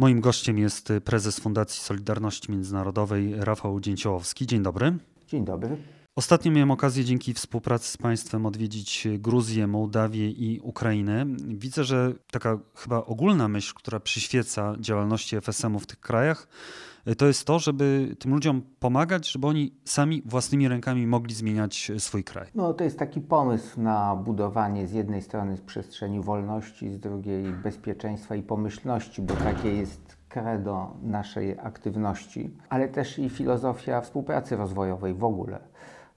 Moim gościem jest prezes Fundacji Solidarności Międzynarodowej Rafał Dzięciołowski. Dzień dobry. Dzień dobry. Ostatnio miałem okazję dzięki współpracy z państwem odwiedzić Gruzję, Mołdawię i Ukrainę. Widzę, że taka chyba ogólna myśl, która przyświeca działalności FSM-u w tych krajach, to jest to, żeby tym ludziom pomagać, żeby oni sami własnymi rękami mogli zmieniać swój kraj. No, to jest taki pomysł na budowanie z jednej strony z przestrzeni wolności, z drugiej bezpieczeństwa i pomyślności, bo takie jest credo naszej aktywności, ale też i filozofia współpracy rozwojowej w ogóle.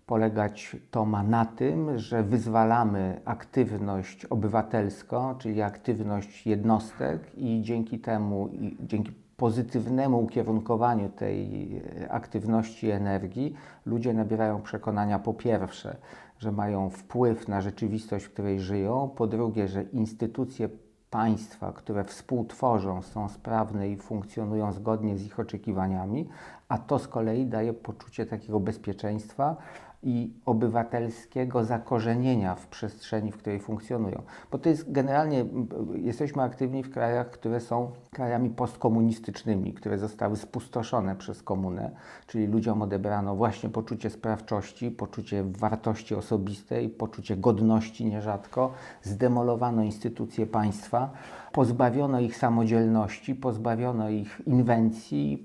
Polegać to ma na tym, że wyzwalamy aktywność obywatelską, czyli aktywność jednostek i dzięki temu, dzięki pozytywnemu ukierunkowaniu tej aktywności i energii ludzie nabierają przekonania po pierwsze, że mają wpływ na rzeczywistość, w której żyją, po drugie, że instytucje państwa, które współtworzą, są sprawne i funkcjonują zgodnie z ich oczekiwaniami, a to z kolei daje poczucie takiego bezpieczeństwa i obywatelskiego zakorzenienia w przestrzeni, w której funkcjonują. Bo to jest generalnie, jesteśmy aktywni w krajach, które są krajami postkomunistycznymi, które zostały spustoszone przez komunę, czyli ludziom odebrano właśnie poczucie sprawczości, poczucie wartości osobistej, poczucie godności nierzadko, zdemolowano instytucje państwa, pozbawiono ich samodzielności, pozbawiono ich inwencji i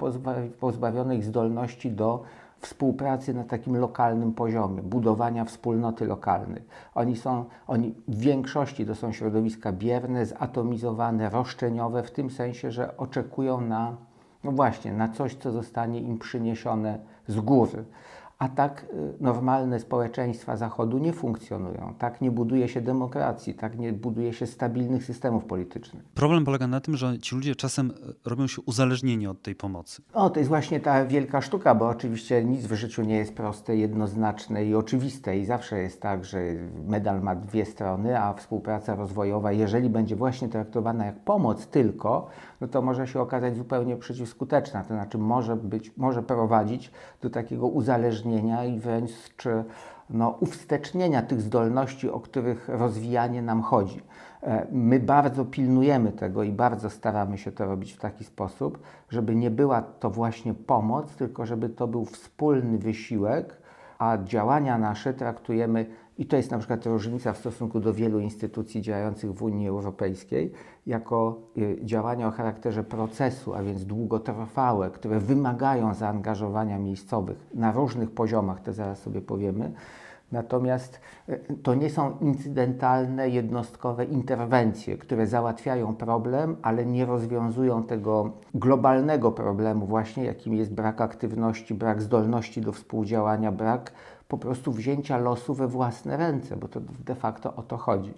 pozbawiono ich zdolności do współpracy na takim lokalnym poziomie, budowania wspólnoty lokalnych. Oni w większości to są środowiska bierne, zatomizowane, roszczeniowe, w tym sensie, że oczekują na, no właśnie, na coś, co zostanie im przyniesione z góry. A tak normalne społeczeństwa Zachodu nie funkcjonują. Tak nie buduje się demokracji, tak nie buduje się stabilnych systemów politycznych. Problem polega na tym, że ci ludzie czasem robią się uzależnieni od tej pomocy. To jest właśnie ta wielka sztuka, bo oczywiście nic w życiu nie jest proste, jednoznaczne i oczywiste. I zawsze jest tak, że medal ma dwie strony, a współpraca rozwojowa, jeżeli będzie właśnie traktowana jak pomoc tylko, no to może się okazać zupełnie przeciwskuteczna. To znaczy może prowadzić do takiego uzależnienia i wręcz uwstecznienia tych zdolności, o których rozwijanie nam chodzi. My bardzo pilnujemy tego i bardzo staramy się to robić w taki sposób, żeby nie była to właśnie pomoc, tylko żeby to był wspólny wysiłek, a działania nasze traktujemy, i to jest na przykład różnica w stosunku do wielu instytucji działających w Unii Europejskiej, jako działania o charakterze procesu, a więc długotrwałe, które wymagają zaangażowania miejscowych na różnych poziomach, to zaraz sobie powiemy. Natomiast to nie są incydentalne, jednostkowe interwencje, które załatwiają problem, ale nie rozwiązują tego globalnego problemu właśnie, jakim jest brak aktywności, brak zdolności do współdziałania, brak po prostu wzięcia losu we własne ręce, bo to de facto o to chodzi.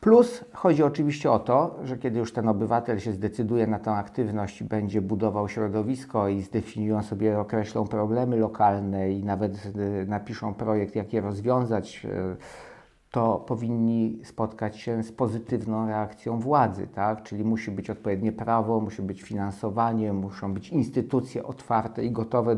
Plus chodzi oczywiście o to, że kiedy już ten obywatel się zdecyduje na tę aktywność i będzie budował środowisko i zdefiniują sobie, określą problemy lokalne i nawet napiszą projekt, jak je rozwiązać, to powinni spotkać się z pozytywną reakcją władzy, tak? Czyli musi być odpowiednie prawo, musi być finansowanie, muszą być instytucje otwarte i gotowe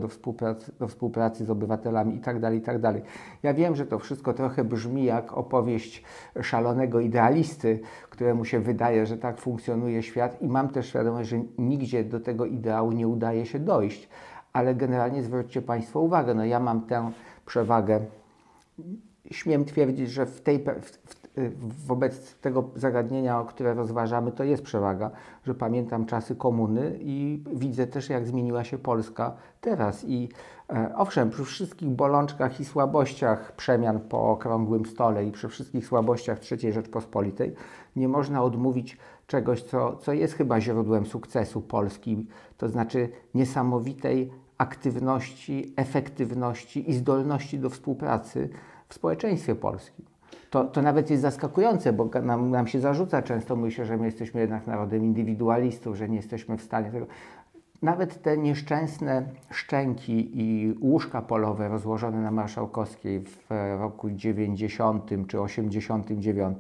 do współpracy z obywatelami itd., itd. Ja wiem, że to wszystko trochę brzmi jak opowieść szalonego idealisty, któremu się wydaje, że tak funkcjonuje świat, i mam też świadomość, że nigdzie do tego ideału nie udaje się dojść, ale generalnie zwróćcie państwo uwagę, ja mam tę przewagę. Śmiem twierdzić, że wobec tego zagadnienia, które rozważamy, to jest przewaga, że pamiętam czasy komuny i widzę też, jak zmieniła się Polska teraz. I owszem, przy wszystkich bolączkach i słabościach przemian po okrągłym stole i przy wszystkich słabościach III Rzeczpospolitej nie można odmówić czegoś, co jest chyba źródłem sukcesu Polski, to znaczy niesamowitej aktywności, efektywności i zdolności do współpracy w społeczeństwie polskim. To nawet jest zaskakujące, bo nam się zarzuca często, myślę, że my jesteśmy jednak narodem indywidualistów, że nie jesteśmy w stanie tego. Nawet te nieszczęsne szczęki i łóżka polowe rozłożone na Marszałkowskiej w roku 90 czy 89,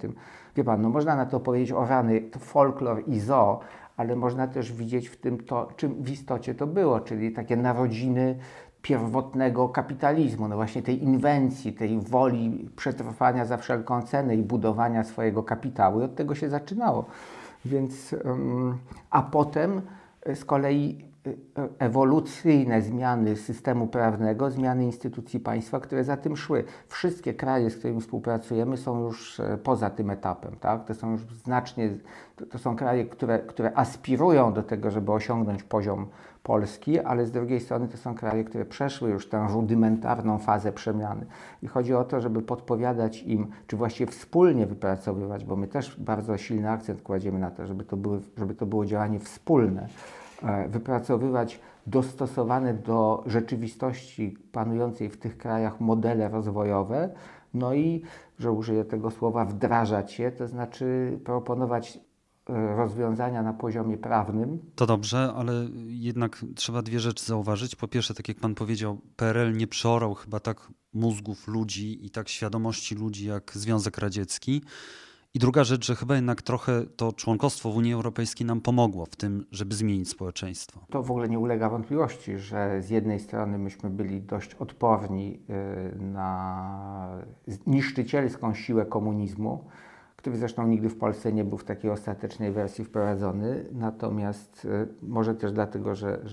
wie pan, można na to powiedzieć o rany, folklor i zoo, ale można też widzieć w tym to, czym w istocie to było, czyli takie narodziny pierwotnego kapitalizmu, właśnie tej inwencji, tej woli przetrwania za wszelką cenę i budowania swojego kapitału. I od tego się zaczynało. Więc, a potem z kolei ewolucyjne zmiany systemu prawnego, zmiany instytucji państwa, które za tym szły. Wszystkie kraje, z którymi współpracujemy, są już poza tym etapem. Tak? To są już znacznie, to są kraje, które aspirują do tego, żeby osiągnąć poziom Polski, ale z drugiej strony to są kraje, które przeszły już tę rudymentarną fazę przemiany. I chodzi o to, żeby podpowiadać im, czy właściwie wspólnie wypracowywać, bo my też bardzo silny akcent kładziemy na to, żeby to było działanie wspólne, wypracowywać dostosowane do rzeczywistości panującej w tych krajach modele rozwojowe, no i, że użyję tego słowa, wdrażać je, to znaczy proponować rozwiązania na poziomie prawnym. To dobrze, ale jednak trzeba dwie rzeczy zauważyć. Po pierwsze, tak jak pan powiedział, PRL nie przeorał chyba tak mózgów ludzi i tak świadomości ludzi jak Związek Radziecki. I druga rzecz, że chyba jednak trochę to członkostwo w Unii Europejskiej nam pomogło w tym, żeby zmienić społeczeństwo. To w ogóle nie ulega wątpliwości, że z jednej strony myśmy byli dość odporni na niszczycielską siłę komunizmu, który zresztą nigdy w Polsce nie był w takiej ostatecznej wersji wprowadzony, natomiast może też dlatego, że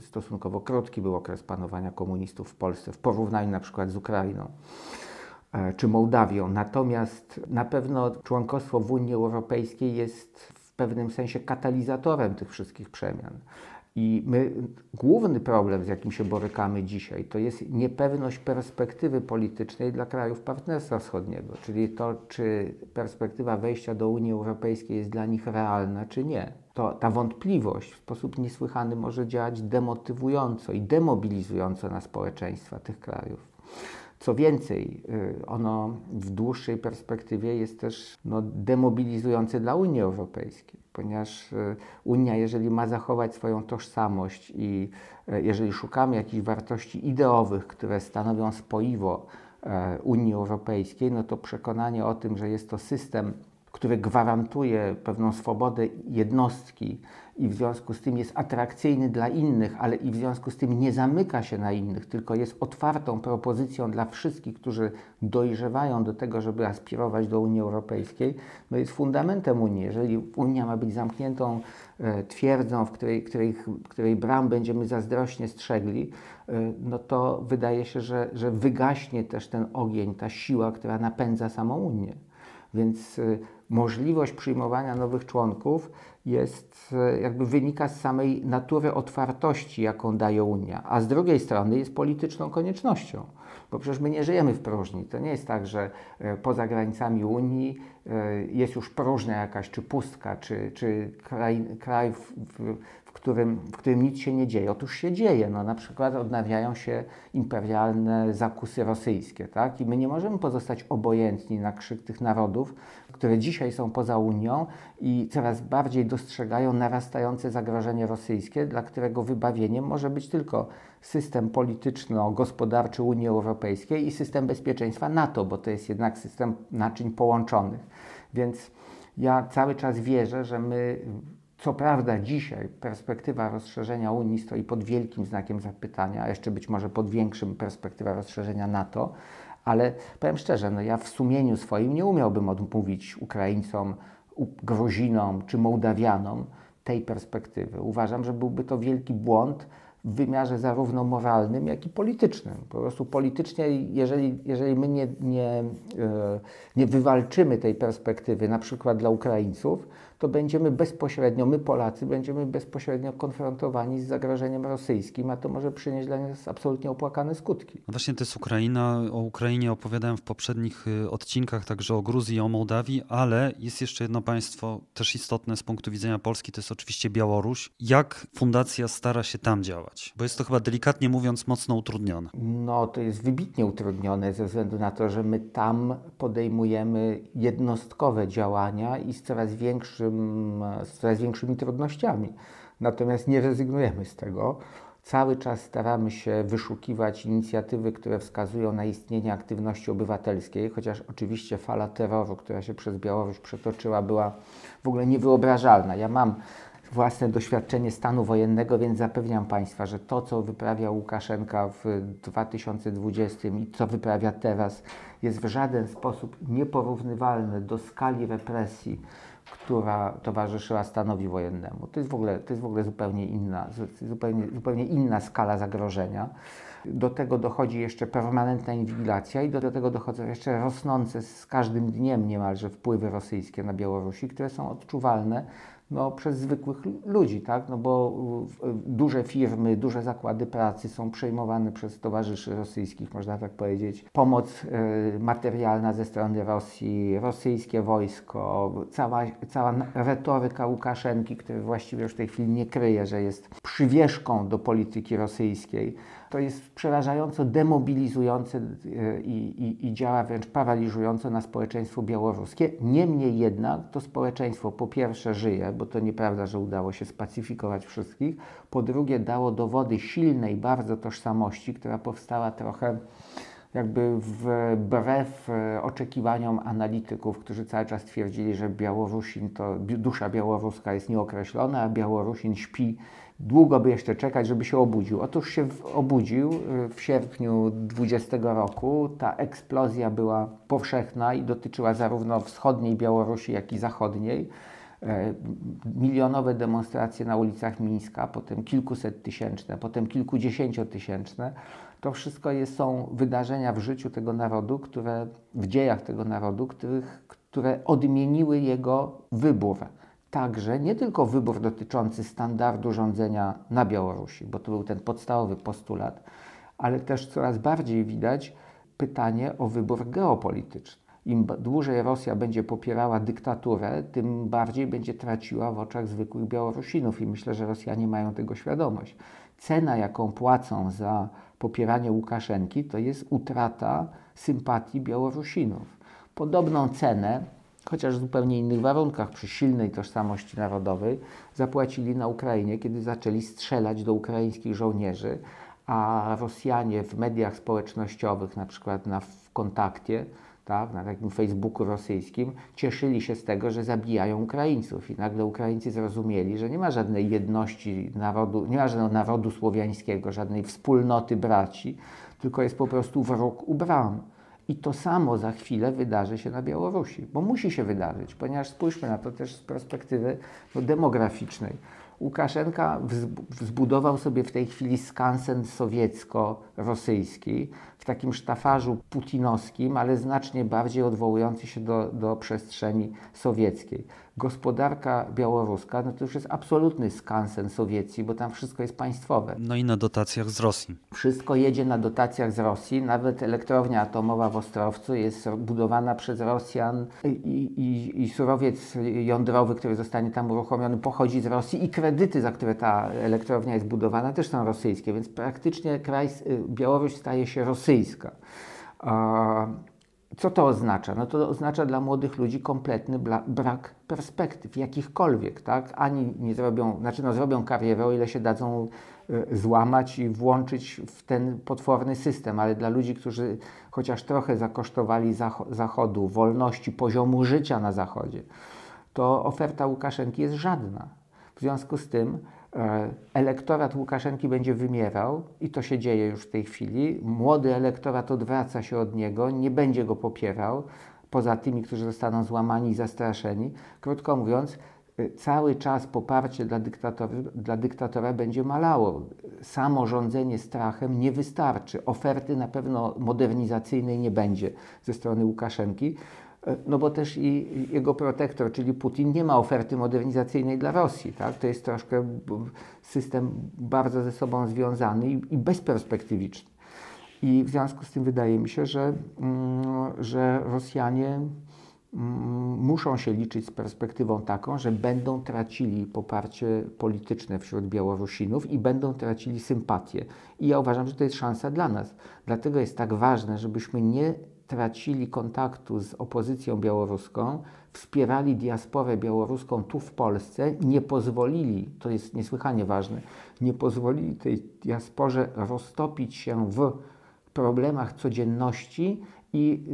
stosunkowo krótki był okres panowania komunistów w Polsce w porównaniu na przykład z Ukrainą czy Mołdawią. Natomiast na pewno członkostwo w Unii Europejskiej jest w pewnym sensie katalizatorem tych wszystkich przemian. I my, główny problem, z jakim się borykamy dzisiaj, to jest niepewność perspektywy politycznej dla krajów Partnerstwa Wschodniego, czyli to, czy perspektywa wejścia do Unii Europejskiej jest dla nich realna, czy nie. Ta wątpliwość w sposób niesłychany może działać demotywująco i demobilizująco na społeczeństwa tych krajów. Co więcej, ono w dłuższej perspektywie jest też demobilizujące dla Unii Europejskiej, ponieważ Unia, jeżeli ma zachować swoją tożsamość i jeżeli szukamy jakichś wartości ideowych, które stanowią spoiwo Unii Europejskiej, no to przekonanie o tym, że jest to system, który gwarantuje pewną swobodę jednostki i w związku z tym jest atrakcyjny dla innych, ale i w związku z tym nie zamyka się na innych, tylko jest otwartą propozycją dla wszystkich, którzy dojrzewają do tego, żeby aspirować do Unii Europejskiej, no jest fundamentem Unii. Jeżeli Unia ma być zamkniętą twierdzą, w której bram będziemy zazdrośnie strzegli, no to wydaje się, że wygaśnie też ten ogień, ta siła, która napędza samą Unię. Więc możliwość przyjmowania nowych członków jest, jakby wynika z samej natury otwartości, jaką daje Unia, a z drugiej strony jest polityczną koniecznością, bo przecież my nie żyjemy w próżni. To nie jest tak, że poza granicami Unii jest już próżnia jakaś, czy pustka, czy kraj w którym nic się nie dzieje. Otóż się dzieje. Na przykład odnawiają się imperialne zakusy rosyjskie, tak? I my nie możemy pozostać obojętni na krzyk tych narodów, które dzisiaj są poza Unią i coraz bardziej dostrzegają narastające zagrożenie rosyjskie, dla którego wybawieniem może być tylko system polityczno-gospodarczy Unii Europejskiej i system bezpieczeństwa NATO, bo to jest jednak system naczyń połączonych. Więc ja cały czas wierzę, że my... Co prawda dzisiaj perspektywa rozszerzenia Unii stoi pod wielkim znakiem zapytania, a jeszcze być może pod większym perspektywa rozszerzenia NATO, ale powiem szczerze, ja w sumieniu swoim nie umiałbym odmówić Ukraińcom, Gruzinom czy Mołdawianom tej perspektywy. Uważam, że byłby to wielki błąd w wymiarze zarówno moralnym, jak i politycznym. Po prostu politycznie, jeżeli my nie wywalczymy tej perspektywy, na przykład dla Ukraińców, to będziemy bezpośrednio, my Polacy, będziemy bezpośrednio konfrontowani z zagrożeniem rosyjskim, a to może przynieść dla nas absolutnie opłakane skutki. Właśnie to jest Ukraina. O Ukrainie opowiadałem w poprzednich odcinkach, także o Gruzji i o Mołdawii, ale jest jeszcze jedno państwo też istotne z punktu widzenia Polski, to jest oczywiście Białoruś. Jak fundacja stara się tam działać? Bo jest to chyba delikatnie mówiąc mocno utrudnione. To jest wybitnie utrudnione ze względu na to, że my tam podejmujemy jednostkowe działania i z coraz większymi trudnościami. Natomiast nie rezygnujemy z tego. Cały czas staramy się wyszukiwać inicjatywy, które wskazują na istnienie aktywności obywatelskiej, chociaż oczywiście fala terroru, która się przez Białoruś przetoczyła, była w ogóle niewyobrażalna. Ja mam własne doświadczenie stanu wojennego, więc zapewniam Państwa, że to, co wyprawia Łukaszenka w 2020 i co wyprawia teraz, jest w żaden sposób nieporównywalne do skali represji, która towarzyszyła stanowi wojennemu. To jest w ogóle zupełnie inna skala zagrożenia. Do tego dochodzi jeszcze permanentna inwigilacja i do tego dochodzą jeszcze rosnące z każdym dniem niemalże wpływy rosyjskie na Białorusi, które są odczuwalne przez zwykłych ludzi, tak? Bo duże firmy, duże zakłady pracy są przejmowane przez towarzyszy rosyjskich, można tak powiedzieć. Pomoc materialna ze strony Rosji, rosyjskie wojsko, cała retoryka Łukaszenki, który właściwie już w tej chwili nie kryje, że jest przywieszką do polityki rosyjskiej. To jest przerażająco demobilizujące i działa wręcz paraliżująco na społeczeństwo białoruskie. Niemniej jednak to społeczeństwo po pierwsze żyje, bo to nieprawda, że udało się spacyfikować wszystkich. Po drugie dało dowody silnej bardzo tożsamości, która powstała trochę jakby wbrew oczekiwaniom analityków, którzy cały czas twierdzili, że Białorusin to dusza białoruska jest nieokreślona, a Białorusin śpi. Długo by jeszcze czekać, żeby się obudził. Otóż się obudził w sierpniu 2020 roku. Ta eksplozja była powszechna i dotyczyła zarówno wschodniej Białorusi, jak i zachodniej. Milionowe demonstracje na ulicach Mińska, potem kilkusettysięczne, potem kilkudziesięciotysięczne. To wszystko są wydarzenia w życiu tego narodu, w dziejach tego narodu, które odmieniły jego wybór. Także nie tylko wybór dotyczący standardu rządzenia na Białorusi, bo to był ten podstawowy postulat, ale też coraz bardziej widać pytanie o wybór geopolityczny. Im dłużej Rosja będzie popierała dyktaturę, tym bardziej będzie traciła w oczach zwykłych Białorusinów i myślę, że Rosjanie mają tego świadomość. Cena, jaką płacą za popieranie Łukaszenki, to jest utrata sympatii Białorusinów. Podobną cenę, chociaż w zupełnie innych warunkach, przy silnej tożsamości narodowej, zapłacili na Ukrainie, kiedy zaczęli strzelać do ukraińskich żołnierzy, a Rosjanie w mediach społecznościowych, na przykład w Kontakcie, tak, na takim Facebooku rosyjskim, cieszyli się z tego, że zabijają Ukraińców i nagle Ukraińcy zrozumieli, że nie ma żadnej jedności narodu, nie ma żadnego narodu słowiańskiego, żadnej wspólnoty braci, tylko jest po prostu wróg u bram. I to samo za chwilę wydarzy się na Białorusi, bo musi się wydarzyć, ponieważ spójrzmy na to też z perspektywy demograficznej. Łukaszenka zbudował sobie w tej chwili skansen sowiecko-rosyjski w takim sztafarzu putinowskim, ale znacznie bardziej odwołujący się do przestrzeni sowieckiej. Gospodarka białoruska to już jest absolutny skansen Sowiecki, bo tam wszystko jest państwowe. No i na dotacjach z Rosji. Wszystko jedzie na dotacjach z Rosji, nawet elektrownia atomowa w Ostrowcu jest budowana przez Rosjan i surowiec jądrowy, który zostanie tam uruchomiony, pochodzi z Rosji i kredyty, za które ta elektrownia jest budowana, też są rosyjskie, więc praktycznie Białoruś staje się rosyjska. Co to oznacza? To oznacza dla młodych ludzi kompletny brak perspektyw, jakichkolwiek, tak? Ani nie zrobią, zrobią karierę, o ile się dadzą złamać i włączyć w ten potworny system, ale dla ludzi, którzy chociaż trochę zakosztowali Zachodu, wolności, poziomu życia na Zachodzie, to oferta Łukaszenki jest żadna. W związku z tym elektorat Łukaszenki będzie wymierał i to się dzieje już w tej chwili. Młody elektorat odwraca się od niego, nie będzie go popierał, poza tymi, którzy zostaną złamani i zastraszeni. Krótko mówiąc, cały czas poparcie dla dyktatora będzie malało. Samo rządzenie strachem nie wystarczy. Oferty na pewno modernizacyjnej nie będzie ze strony Łukaszenki. Bo też i jego protektor, czyli Putin, nie ma oferty modernizacyjnej dla Rosji. Tak? To jest troszkę system bardzo ze sobą związany i bezperspektywiczny. I w związku z tym wydaje mi się, że Rosjanie muszą się liczyć z perspektywą taką, że będą tracili poparcie polityczne wśród Białorusinów i będą tracili sympatię. I ja uważam, że to jest szansa dla nas. Dlatego jest tak ważne, żebyśmy nie tracili kontaktu z opozycją białoruską, wspierali diasporę białoruską tu w Polsce, nie pozwolili, to jest niesłychanie ważne, nie pozwolili tej diasporze roztopić się w problemach codzienności i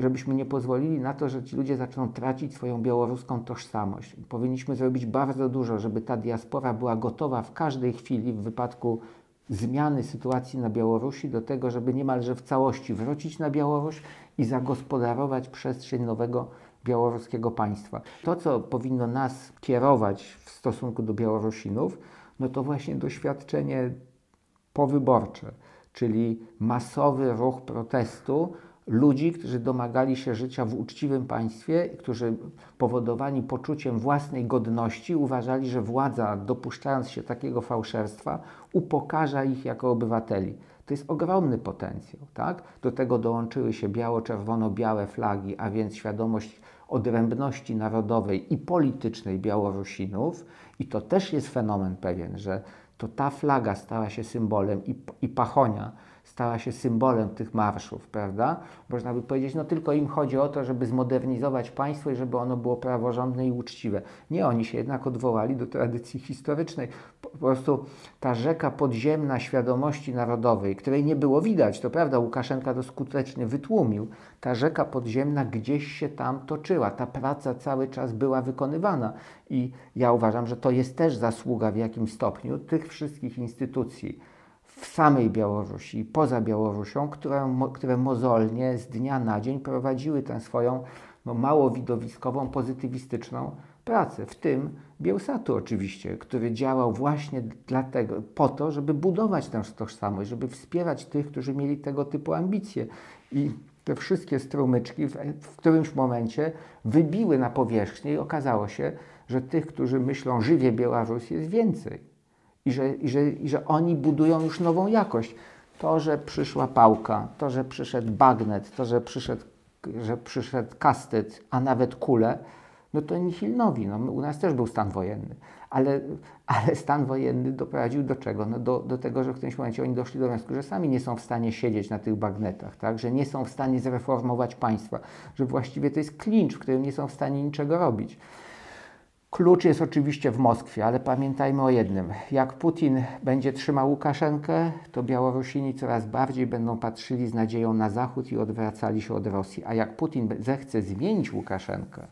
żebyśmy nie pozwolili na to, że ci ludzie zaczną tracić swoją białoruską tożsamość. Powinniśmy zrobić bardzo dużo, żeby ta diaspora była gotowa w każdej chwili w wypadku zmiany sytuacji na Białorusi do tego, żeby niemalże w całości wrócić na Białoruś i zagospodarować przestrzeń nowego białoruskiego państwa. To, co powinno nas kierować w stosunku do Białorusinów, no to właśnie doświadczenie powyborcze, czyli masowy ruch protestu ludzi, którzy domagali się życia w uczciwym państwie, którzy powodowani poczuciem własnej godności uważali, że władza, dopuszczając się takiego fałszerstwa, upokarza ich jako obywateli. To jest ogromny potencjał, tak? Do tego dołączyły się biało-czerwono-białe flagi, a więc świadomość odrębności narodowej i politycznej Białorusinów. I to też jest fenomen pewien, że to ta flaga stała się symbolem i pachonia stała się symbolem tych marszów, prawda? Można by powiedzieć, no tylko im chodzi o to, żeby zmodernizować państwo i żeby ono było praworządne i uczciwe. Nie, oni się jednak odwołali do tradycji historycznej. Po prostu ta rzeka podziemna świadomości narodowej, której nie było widać, to prawda, Łukaszenka to skutecznie wytłumił, ta rzeka podziemna gdzieś się tam toczyła, ta praca cały czas była wykonywana i ja uważam, że to jest też zasługa w jakimś stopniu tych wszystkich instytucji w samej Białorusi i poza Białorusią, które mozolnie z dnia na dzień prowadziły tę swoją mało widowiskową, pozytywistyczną pracę, w tym Bielsatu oczywiście, który działał właśnie dlatego, po to, żeby budować tę tożsamość, żeby wspierać tych, którzy mieli tego typu ambicje. I te wszystkie strumyczki w którymś momencie wybiły na powierzchnię i okazało się, że tych, którzy myślą żywie Białoruś, jest więcej. I że oni budują już nową jakość. To, że przyszła pałka, to, że przyszedł bagnet, to, że przyszedł kastet, a nawet kule, no to nihil novi. No, u nas też był stan wojenny. Ale stan wojenny doprowadził do czego? No do tego, że w którymś momencie oni doszli do wniosku, że sami nie są w stanie siedzieć na tych bagnetach, tak? Że nie są w stanie zreformować państwa, że właściwie to jest klincz, w którym nie są w stanie niczego robić. Klucz jest oczywiście w Moskwie, ale pamiętajmy o jednym. Jak Putin będzie trzymał Łukaszenkę, to Białorusini coraz bardziej będą patrzyli z nadzieją na Zachód i odwracali się od Rosji. A jak Putin zechce zmienić Łukaszenkę,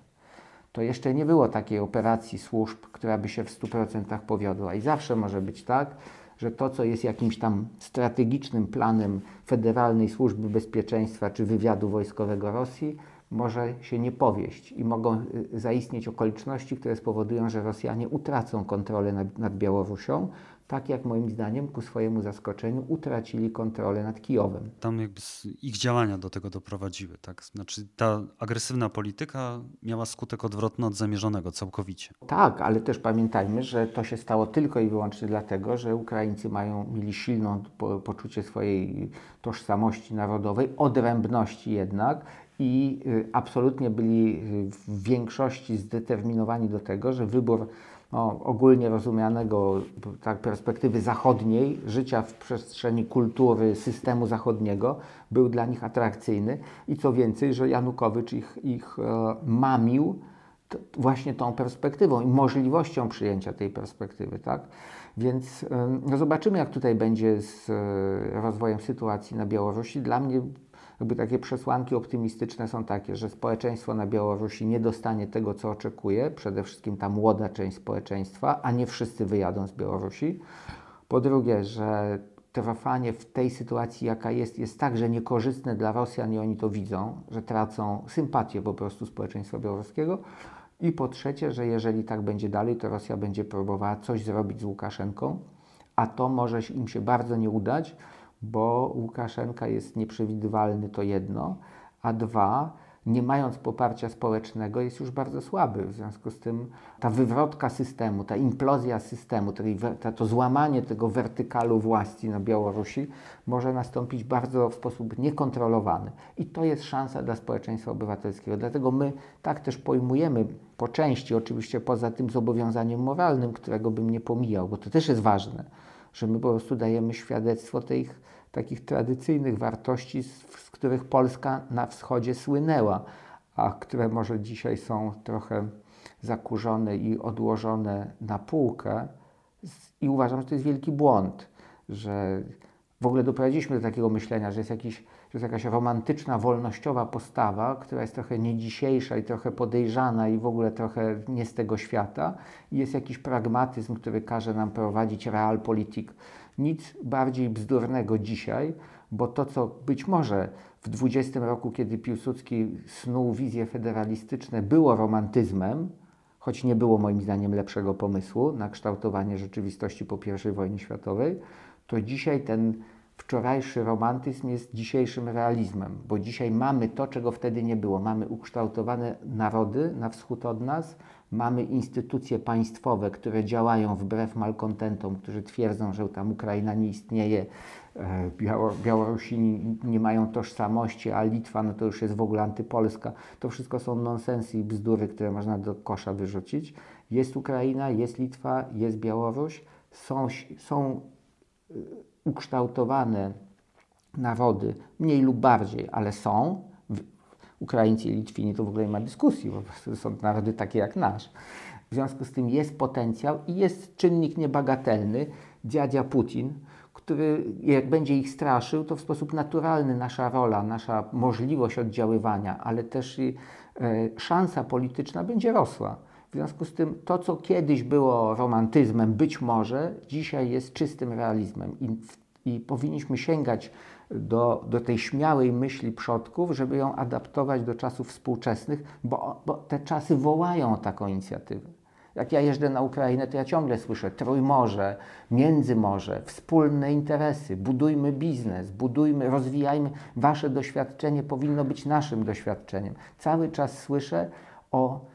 to jeszcze nie było takiej operacji służb, która by się w 100% powiodła. I zawsze może być tak, że to, co jest jakimś tam strategicznym planem Federalnej Służby Bezpieczeństwa czy wywiadu wojskowego Rosji, może się nie powieść i mogą zaistnieć okoliczności, które spowodują, że Rosjanie utracą kontrolę nad Białorusią, tak jak moim zdaniem ku swojemu zaskoczeniu utracili kontrolę nad Kijowem. Tam jakby ich działania do tego doprowadziły, tak? Znaczy ta agresywna polityka miała skutek odwrotny od zamierzonego całkowicie. Tak, ale też pamiętajmy, że to się stało tylko i wyłącznie dlatego, że Ukraińcy mieli silne poczucie swojej tożsamości narodowej, odrębności jednak, i absolutnie byli w większości zdeterminowani do tego, że wybór ogólnie rozumianego tak, perspektywy zachodniej, życia w przestrzeni kultury, systemu zachodniego był dla nich atrakcyjny i co więcej, że Janukowycz ich mamił właśnie tą perspektywą i możliwością przyjęcia tej perspektywy, tak? Więc no zobaczymy, jak tutaj będzie z rozwojem sytuacji na Białorusi. Dla mnie jakby takie przesłanki optymistyczne są takie, że społeczeństwo na Białorusi nie dostanie tego, co oczekuje, przede wszystkim ta młoda część społeczeństwa, a nie wszyscy wyjadą z Białorusi. Po drugie, że trwanie w tej sytuacji, jaka jest także niekorzystne dla Rosjan i oni to widzą, że tracą sympatię po prostu społeczeństwa białoruskiego. I po trzecie, że jeżeli tak będzie dalej, to Rosja będzie próbowała coś zrobić z Łukaszenką, a to może im się bardzo nie udać, bo Łukaszenka jest nieprzewidywalny, to jedno, a dwa, nie mając poparcia społecznego, jest już bardzo słaby. W związku z tym ta wywrotka systemu, ta implozja systemu, to złamanie tego wertykalu władzy na Białorusi może nastąpić bardzo w sposób niekontrolowany. I to jest szansa dla społeczeństwa obywatelskiego. Dlatego my tak też pojmujemy po części, oczywiście poza tym zobowiązaniem moralnym, którego bym nie pomijał, bo to też jest ważne, że my po prostu dajemy świadectwo tych takich tradycyjnych wartości, z których Polska na wschodzie słynęła, a które może dzisiaj są trochę zakurzone i odłożone na półkę. I uważam, że to jest wielki błąd, że w ogóle doprowadziliśmy do takiego myślenia, że jest jakaś romantyczna, wolnościowa postawa, która jest trochę nie dzisiejsza i trochę podejrzana i w ogóle trochę nie z tego świata. I jest jakiś pragmatyzm, który każe nam prowadzić realpolitik. Nic bardziej bzdurnego dzisiaj, bo to, co być może w 20 roku, kiedy Piłsudski snuł wizje federalistyczne, było romantyzmem, choć nie było moim zdaniem lepszego pomysłu na kształtowanie rzeczywistości po I wojnie światowej, to dzisiaj ten wczorajszy romantyzm jest dzisiejszym realizmem, bo dzisiaj mamy to, czego wtedy nie było. Mamy ukształtowane narody na wschód od nas, mamy instytucje państwowe, które działają wbrew malkontentom, którzy twierdzą, że tam Ukraina nie istnieje, Białorusini nie mają tożsamości, a Litwa no to już jest w ogóle antypolska. To wszystko są nonsensy i bzdury, które można do kosza wyrzucić. Jest Ukraina, jest Litwa, jest Białoruś, są ukształtowane narody, mniej lub bardziej, ale są. Ukraińcy i Litwini to w ogóle nie ma dyskusji, bo są narody takie jak nasz. W związku z tym jest potencjał i jest czynnik niebagatelny, dziadzia Putin, który jak będzie ich straszył, to w sposób naturalny nasza rola, nasza możliwość oddziaływania, ale też i szansa polityczna będzie rosła. W związku z tym to, co kiedyś było romantyzmem, być może dzisiaj jest czystym realizmem i powinniśmy sięgać do tej śmiałej myśli przodków, żeby ją adaptować do czasów współczesnych, bo te czasy wołają o taką inicjatywę. Jak ja jeżdżę na Ukrainę, to ja ciągle słyszę Trójmorze, Międzymorze, wspólne interesy, budujmy biznes, budujmy, rozwijajmy. Wasze doświadczenie powinno być naszym doświadczeniem. Cały czas słyszę o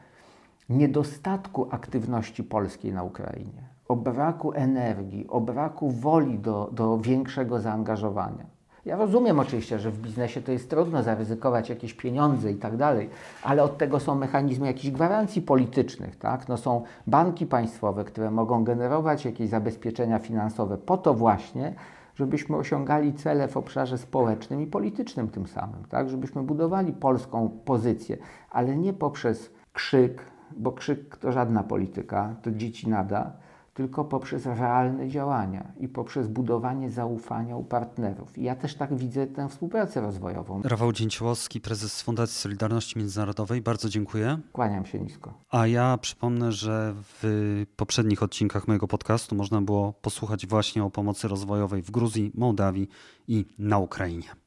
niedostatku aktywności polskiej na Ukrainie, o braku energii, o braku woli do większego zaangażowania. Ja rozumiem oczywiście, że w biznesie to jest trudno zaryzykować jakieś pieniądze i tak dalej, ale od tego są mechanizmy jakichś gwarancji politycznych, tak? No są banki państwowe, które mogą generować jakieś zabezpieczenia finansowe po to właśnie, żebyśmy osiągali cele w obszarze społecznym i politycznym tym samym, tak? Żebyśmy budowali polską pozycję, ale nie poprzez krzyk, bo krzyk to żadna polityka, to dzieci nada, tylko poprzez realne działania i poprzez budowanie zaufania u partnerów. I ja też tak widzę tę współpracę rozwojową. Rafał Dzięciołowski, prezes Fundacji Solidarności Międzynarodowej. Bardzo dziękuję. Kłaniam się nisko. A ja przypomnę, że w poprzednich odcinkach mojego podcastu można było posłuchać właśnie o pomocy rozwojowej w Gruzji, Mołdawii i na Ukrainie.